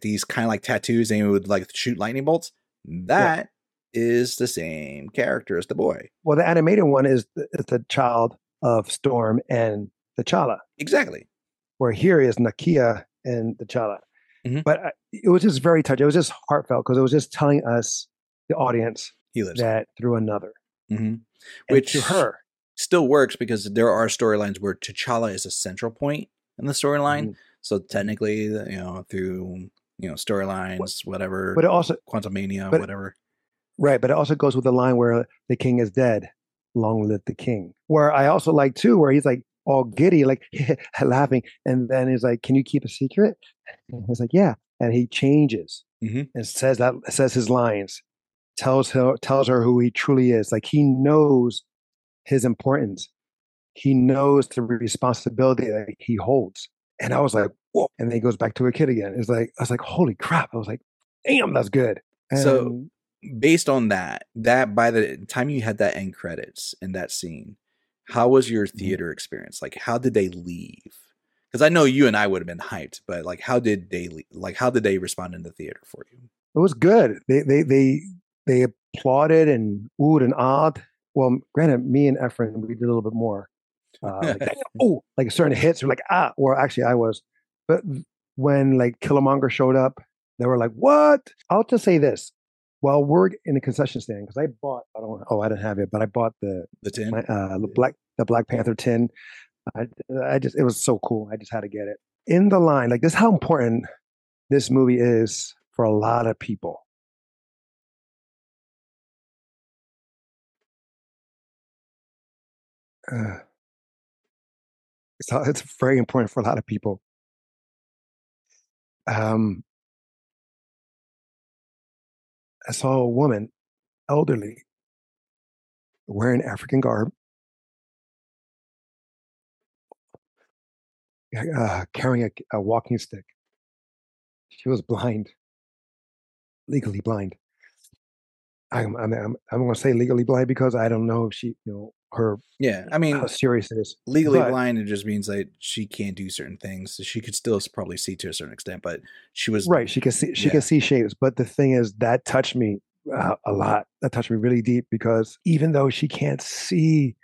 these kind of like tattoos and he would like shoot lightning bolts. That is the same character as the boy. Well, the animated one is the child of Storm and T'Challa. Exactly. Where here is Nakia and T'Challa. But it was just very touching. It was just heartfelt because it was just telling us, the audience, he lives that through another. Which to her. Still works because there are storylines where T'Challa is a central point in the storyline. So technically, through storylines, whatever, but it also Quantumania, whatever. Right, but it also goes with the line where the king is dead, long live the king. Where I also like too, where he's like all giddy, like laughing, and then he's like, "Can you keep a secret?" And he's like, "Yeah," and he changes and says his lines, tells her who he truly is. Like he knows his importance. He knows the responsibility that he holds. And I was like, whoa. And then he goes back to a kid again. It's like, I was like, holy crap. I was like, damn, that's good. And so based on that by the time you had that end credits in that scene, how was your theater experience? Like, how did they leave? Because I know you and I would have been hyped, but like, how did they leave? Like, how did they respond in the theater for you? It was good. They applauded and oohed and ahed. Well, granted, me and Efren, we did a little bit more. Like certain hits were like, or actually I was. But when like Killmonger showed up, they were like, what? I'll just say this. While we're in the concession stand, because I didn't have it, but I bought the tin, the Black Panther tin. I it was so cool. I just had to get it. In the line, like this is how important this movie is for a lot of people. So it's very important for a lot of people. I saw a woman, elderly, wearing African garb, carrying a walking stick. She was blind, legally blind. I'm going to say legally blind because I don't know if she, her. Yeah, I mean, how serious it is. Legally blind, it just means like she can't do certain things. So she could still probably see to a certain extent, but she was right. She could see. She could see shapes, but the thing is, that touched me a lot. That touched me really deep because even though she can't see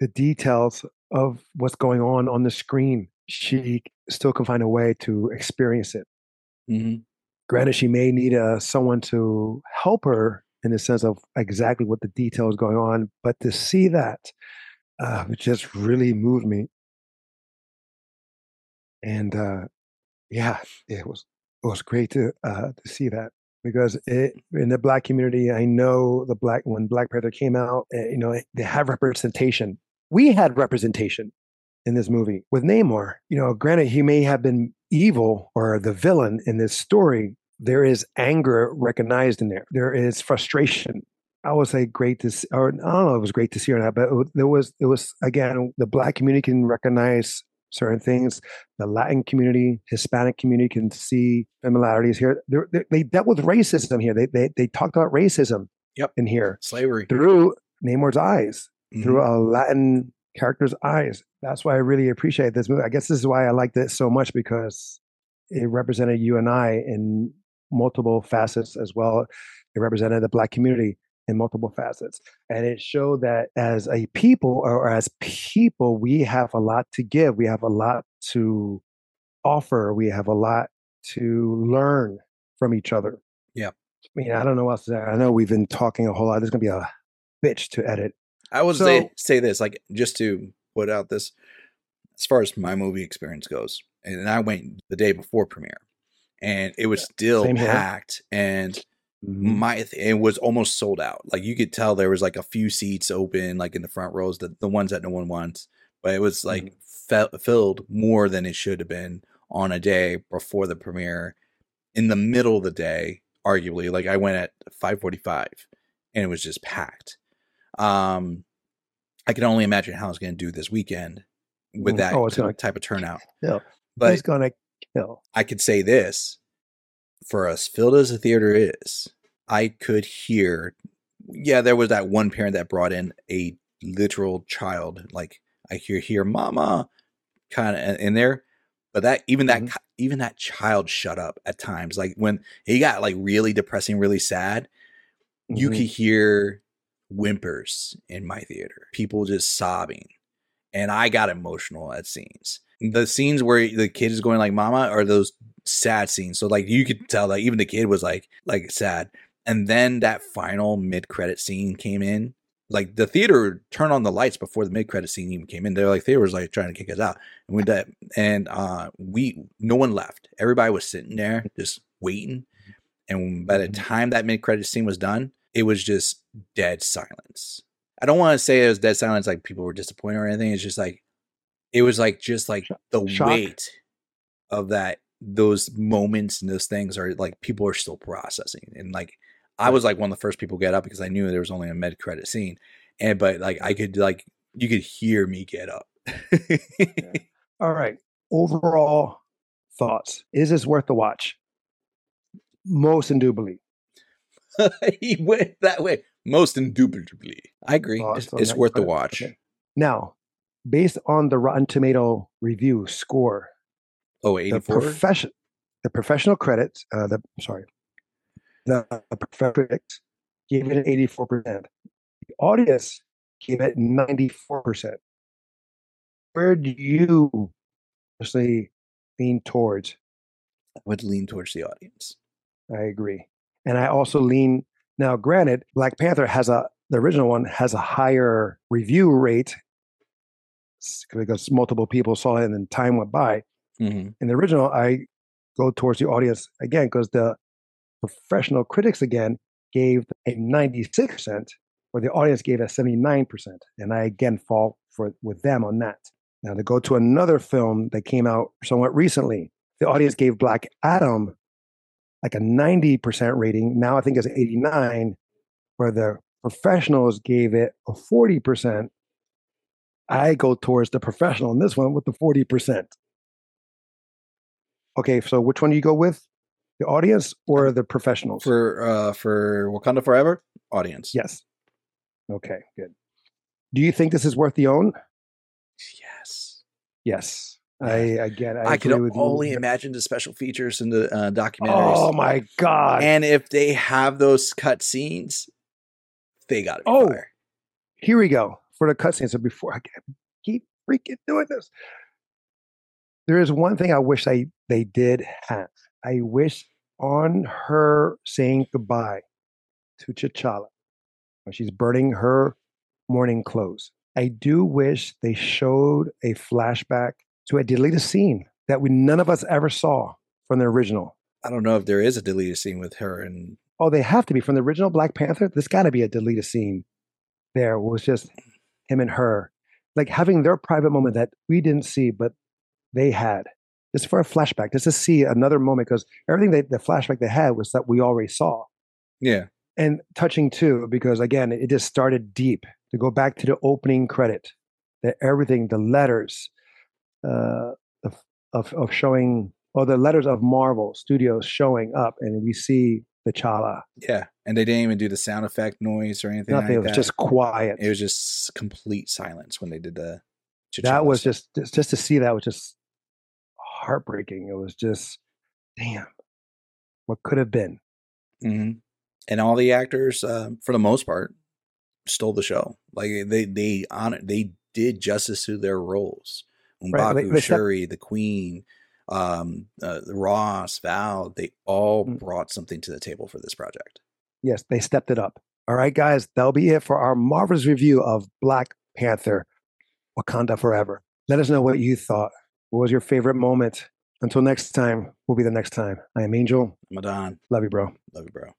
the details of what's going on the screen, she still can find a way to experience it. Granted, she may need someone to help her. In the sense of exactly what the detail is going on, but to see that just really moved me. And yeah, it was great to see that, because in the Black community, I know when Black Panther came out, they had representation. We had representation in this movie with Namor. Granted, he may have been evil or the villain in this story. There is anger recognized in there. There is frustration. I would say great to see, or I don't know if it was great to see or not, but it was again, the Black community can recognize certain things. The Latin community, Hispanic community can see similarities here. They dealt with racism here. They talked about racism in here. Slavery. Through Namor's eyes, through a Latin character's eyes. That's why I really appreciate this movie. I guess this is why I liked it so much, because it represented you and I in multiple facets as well. It represented the Black community in multiple facets. And it showed that as a people, or as people, we have a lot to give. We have a lot to offer. We have a lot to learn from each other. Yeah. I mean, I don't know what else to say. I know we've been talking a whole lot. There's going to be a bitch to edit. I would say this, like, just to put out this, as far as my movie experience goes, and I went the day before premiere, and it was still packed, and it was almost sold out. Like, you could tell there was like a few seats open, like in the front rows, the ones that no one wants, but it was like filled more than it should have been on a day before the premiere. In the middle of the day, arguably, like I went at 5:45, and it was just packed. I can only imagine how it's going to do this weekend with that type of turnout. Yeah. But it's going to kill. I could say this, for as filled as the theater is, I could hear, there was that one parent that brought in a literal child. Like, I hear mama kind of in there, but even that child shut up at times. Like when he got like really depressing, really sad, you could hear whimpers in my theater, people just sobbing. And I got emotional at scenes. The scenes where the kid is going like mama are those sad scenes. So like you could tell that even the kid was like sad. And then that final mid-credit scene came in. Like the theater turned on the lights before the mid-credit scene even came in. They're like, theater was like trying to kick us out. And no one left. Everybody was sitting there just waiting. And by the time that mid-credit scene was done, it was just dead silence. I don't want to say it was dead silence, like people were disappointed or anything. It's just like, it was like just like the shock. Weight of that, those moments and those things are like people are still processing. And like I was like one of the first people to get up, because I knew there was only a mid credit scene. And but like I could like you could hear me get up. Yeah. All right. Overall thoughts. Is this worth the watch? Most indubitably. He went that way. Most indubitably. I agree. Oh, it's worth the watch. Okay. Now, based on the Rotten Tomato review score, 84? The professional credits, the professional critics gave it an 84%. The audience gave it 94%. Where do you personally lean towards? I would lean towards the audience. I agree. And I also lean, now granted, Black Panther the original one has a higher review rate because multiple people saw it and then time went by. In the original, I go towards the audience again, because the professional critics again gave a 96%, or the audience gave a 79%. And I again fall with them on that. Now to go to another film that came out somewhat recently, the audience gave Black Adam like a 90% rating. Now I think it's 89, where the professionals gave it a 40%. I go towards the professional in this one with the 40%. Okay, so which one do you go with? The audience or the professionals? For Wakanda Forever, audience. Yes. Okay, good. Do you think this is worth the own? Yes. I agree with you. I can only imagine the special features and the documentaries. Oh my god! And if they have those cut scenes, they got it. Oh, fire. Here we go for the cut scenes. So before I keep freaking doing this, there is one thing I wish they did have. I wish on her saying goodbye to T'Challa when she's burning her mourning clothes, I do wish they showed a flashback to a deleted scene that we none of us ever saw from the original. I don't know if there is a deleted scene with her. And oh, they have to be from the original Black Panther. There's got to be a deleted scene. There was just him and her, like having their private moment that we didn't see, but they had. Just for a flashback, just to see another moment, because everything the flashback they had was that we already saw. Yeah. And touching too, because again, it just started deep. To go back to the opening credit, that everything, the letters of showing, or the letters of Marvel Studios showing up, and we see T'Challa. Yeah, and they didn't even do the sound effect noise or anything. Nothing. Like it was that. Just quiet. It was just complete silence when they did the. T'Challa that was stuff. just to see that was just heartbreaking. It was just, damn, what could have been. Mm-hmm. And all the actors, for the most part, stole the show. Like they did justice to their roles. Mbaku, right. Shuri, the Queen. Ross, Val, they all brought something to the table for this project. Yes, they stepped it up. All right, guys, that'll be it for our Marvel's review of Black Panther, Wakanda Forever. Let us know what you thought. What was your favorite moment? Until next time, we'll be the next time. I am Angel. I'm Adon. Love you, bro. Love you, bro.